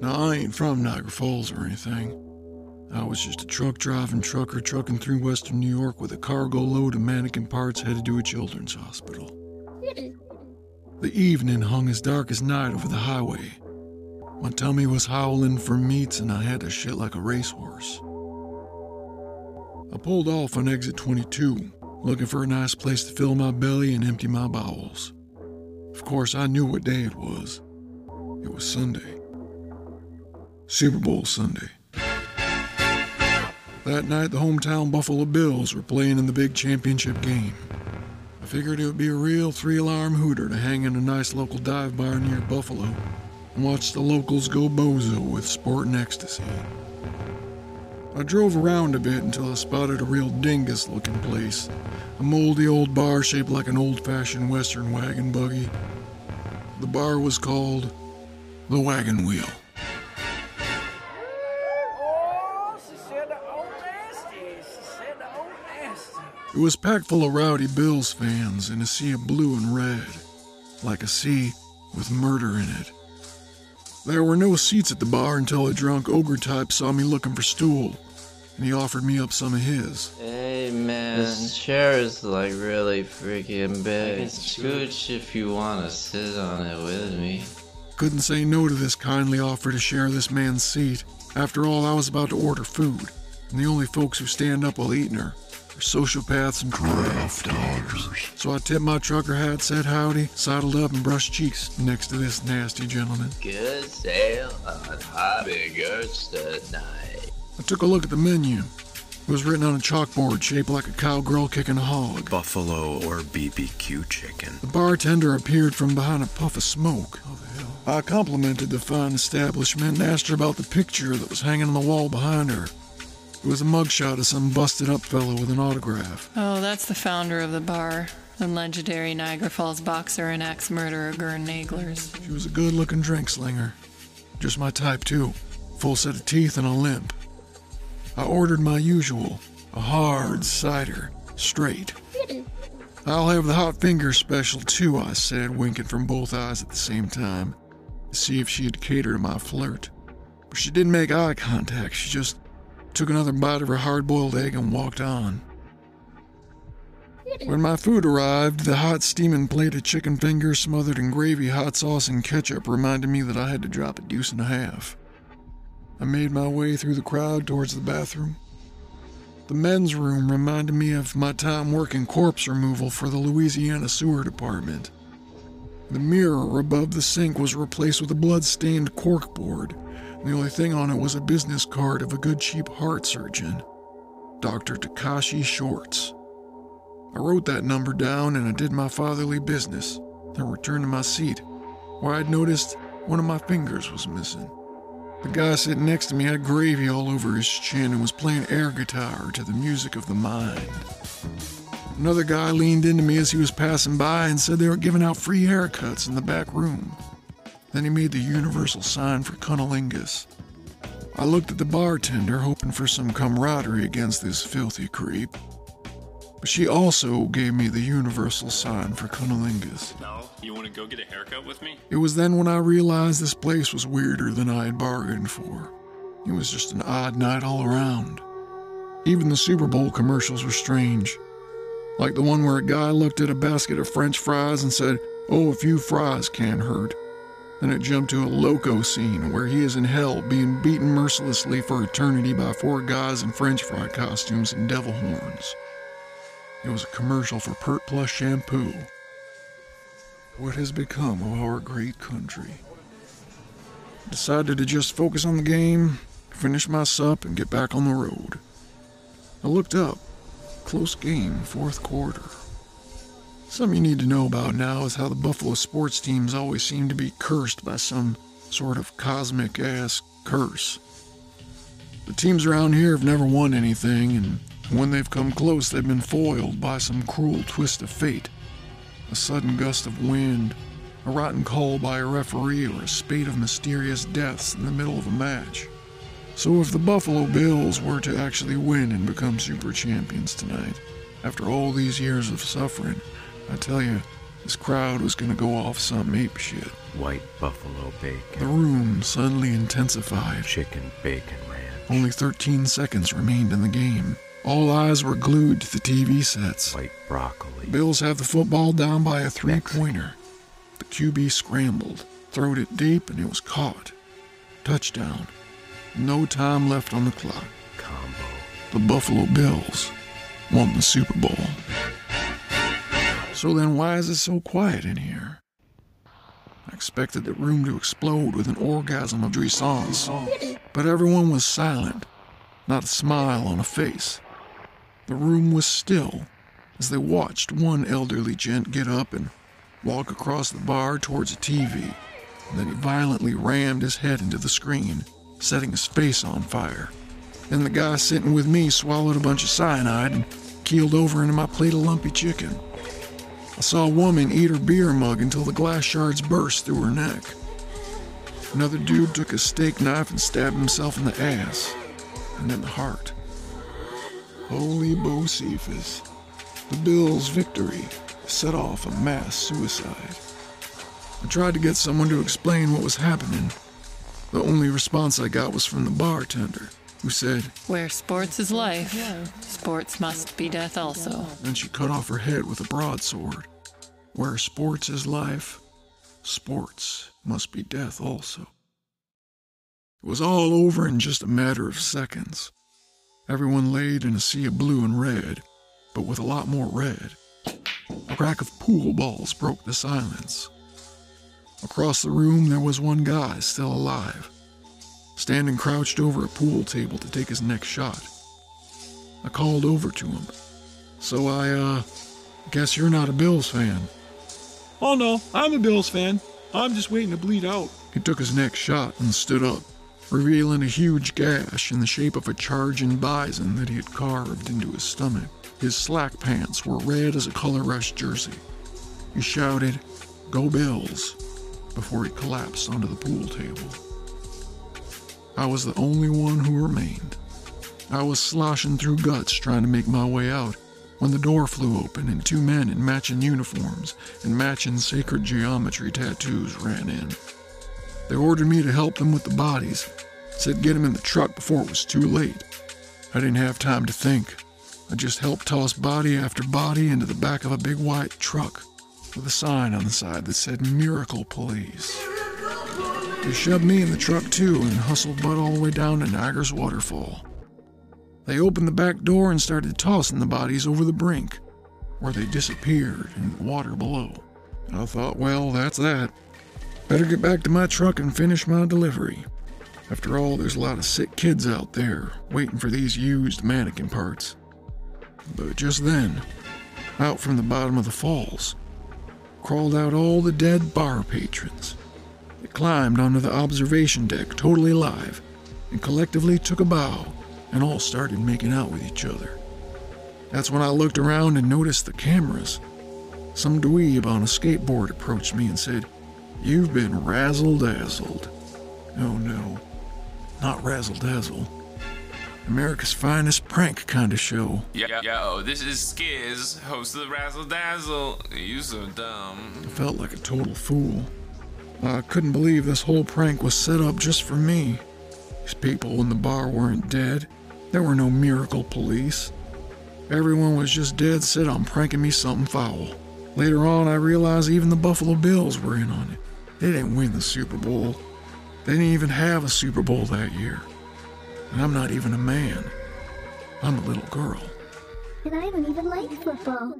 Now, I ain't from Niagara Falls or anything. I was just a truck-driving trucker trucking through western New York with a cargo load of mannequin parts headed to a children's hospital. The evening hung as dark as night over the highway. My tummy was howling for meats and I had to shit like a racehorse. I pulled off on exit 22, looking for a nice place to fill my belly and empty my bowels. Of course, I knew what day it was. It was Sunday. Super Bowl Sunday. That night, the hometown Buffalo Bills were playing in the big championship game. I figured it would be a real three-alarm hooter to hang in a nice local dive bar near Buffalo and watch the locals go bozo with sport and ecstasy. I drove around a bit until I spotted a real dingus-looking place, a moldy old bar shaped like an old-fashioned western wagon buggy. The bar was called The Wagon Wheel. It was packed full of rowdy Bills fans in a sea of blue and red, like a sea with murder in it. There were no seats at the bar until a drunk ogre type saw me looking for stool, and he offered me up some of his. Hey man, this chair is like really freaking big. I can scooch if you want to sit on it with me. Couldn't say no to this kindly offer to share this man's seat. After all, I was about to order food, and the only folks who stand up while eating her sociopaths and craft dogs. So I tipped my trucker hat, said howdy, sidled up and brushed cheeks next to this nasty gentleman. Good sale on hobby goods tonight. I took a look at the menu. It was written on a chalkboard shaped like a cowgirl kicking a hog. Buffalo or BBQ chicken. The bartender appeared from behind a puff of smoke. Oh, the hell. I complimented the fine establishment and asked her about the picture that was hanging on the wall behind her. It was a mugshot of some busted-up fellow with an autograph. Oh, that's the founder of the bar, the legendary Niagara Falls boxer and axe-murderer Gurn Nagler. She was a good-looking drink slinger. Just my type, too. Full set of teeth and a limp. I ordered my usual, a hard cider, straight. I'll have the hot finger special, too, I said, winking from both eyes at the same time, to see if she'd cater to my flirt. But she didn't make eye contact, she just took another bite of her hard-boiled egg and walked on. When my food arrived, the hot steaming plate of chicken fingers smothered in gravy, hot sauce, and ketchup reminded me that I had to drop a deuce and a half. I made my way through the crowd towards the bathroom. The men's room reminded me of my time working corpse removal for the Louisiana Sewer Department. The mirror above the sink was replaced with a blood-stained corkboard. The only thing on it was a business card of a good cheap heart surgeon, Dr. Takashi Shorts. I wrote that number down and I did my fatherly business, then returned to my seat, where I'd noticed one of my fingers was missing. The guy sitting next to me had gravy all over his chin and was playing air guitar to the music of the mind. Another guy leaned into me as he was passing by and said they were giving out free haircuts in the back room. Then he made the universal sign for cunnilingus. I looked at the bartender, hoping for some camaraderie against this filthy creep. But she also gave me the universal sign for cunnilingus. No, you want to go get a haircut with me? It was then when I realized this place was weirder than I had bargained for. It was just an odd night all around. Even the Super Bowl commercials were strange. Like the one where a guy looked at a basket of French fries and said, "Oh, a few fries can't hurt." Then it jumped to a loco scene where he is in hell being beaten mercilessly for eternity by four guys in French fry costumes and devil horns. It was a commercial for Pert Plus shampoo. What has become of our great country? I decided to just focus on the game, finish my sup, and get back on the road. I looked up. Close game, fourth quarter. Something you need to know about now is how the Buffalo sports teams always seem to be cursed by some sort of cosmic-ass curse. The teams around here have never won anything, and when they've come close, they've been foiled by some cruel twist of fate. A sudden gust of wind, a rotten call by a referee, or a spate of mysterious deaths in the middle of a match. So if the Buffalo Bills were to actually win and become super champions tonight, after all these years of suffering, I tell you, This crowd was gonna go off some ape shit. White buffalo bacon. The room suddenly intensified. Chicken bacon ranch. Only 13 seconds remained in the game. All eyes were glued to the TV sets. White broccoli. Bills have the football down by a three-pointer. The QB scrambled, throwed it deep, and it was caught. Touchdown. No time left on the clock. Combo. The Buffalo Bills won the Super Bowl. So then why is it so quiet in here? I expected the room to explode with an orgasm of jouissance, but everyone was silent, not a smile on a face. The room was still as they watched one elderly gent get up and walk across the bar towards a TV, and then he violently rammed his head into the screen, setting his face on fire. Then the guy sitting with me swallowed a bunch of cyanide and keeled over into my plate of lumpy chicken. I saw a woman eat her beer mug until the glass shards burst through her neck. Another dude took a steak knife and stabbed himself in the ass, and then the heart. Holy Bo Cephas. The Bills' victory set off a mass suicide. I tried to get someone to explain what was happening. The only response I got was from the bartender, who said, "Where sports is life, sports must be death also." Then she cut off her head with a broadsword. Where sports is life, sports must be death also. It was all over in just a matter of seconds. Everyone laid in a sea of blue and red, but with a lot more red. A crack of pool balls broke the silence. Across the room, there was one guy still alive, standing crouched over a pool table to take his next shot. I called over to him. "So I guess you're not a Bills fan." "Oh no, I'm a Bills fan. I'm just waiting to bleed out." He took his next shot and stood up, revealing a huge gash in the shape of a charging bison that he had carved into his stomach. His slack pants were red as a color rush jersey. He shouted, "Go Bills," before he collapsed onto the pool table. I was the only one who remained. I was sloshing through guts trying to make my way out when the door flew open and two men in matching uniforms and matching sacred geometry tattoos ran in. They ordered me to help them with the bodies, said get them in the truck before it was too late. I didn't have time to think. I just helped toss body after body into the back of a big white truck with a sign on the side that said Miracle Police. They shoved me in the truck too and hustled Bud all the way down to Niagara's Waterfall. They opened the back door and started tossing the bodies over the brink, where they disappeared in the water below. And I thought, well, that's that. Better get back to my truck and finish my delivery. After all, there's a lot of sick kids out there waiting for these used mannequin parts. But just then, out from the bottom of the falls, crawled out all the dead bar patrons. They climbed onto the observation deck totally live and collectively took a bow and all started making out with each other. That's when I looked around and noticed the cameras. Some dweeb on a skateboard approached me and said, "You've been razzle-dazzled." Oh no, not razzle-dazzle. America's finest prank kind of show. Yo, this is Skiz, host of the Razzle Dazzle. You so dumb. I felt like a total fool. I couldn't believe this whole prank was set up just for me. These people in the bar weren't dead. There were no Miracle Police. Everyone was just dead set on pranking me something foul. Later on, I realized even the Buffalo Bills were in on it. They didn't win the Super Bowl. They didn't even have a Super Bowl that year. And I'm not even a man. I'm a little girl. And I don't even like football.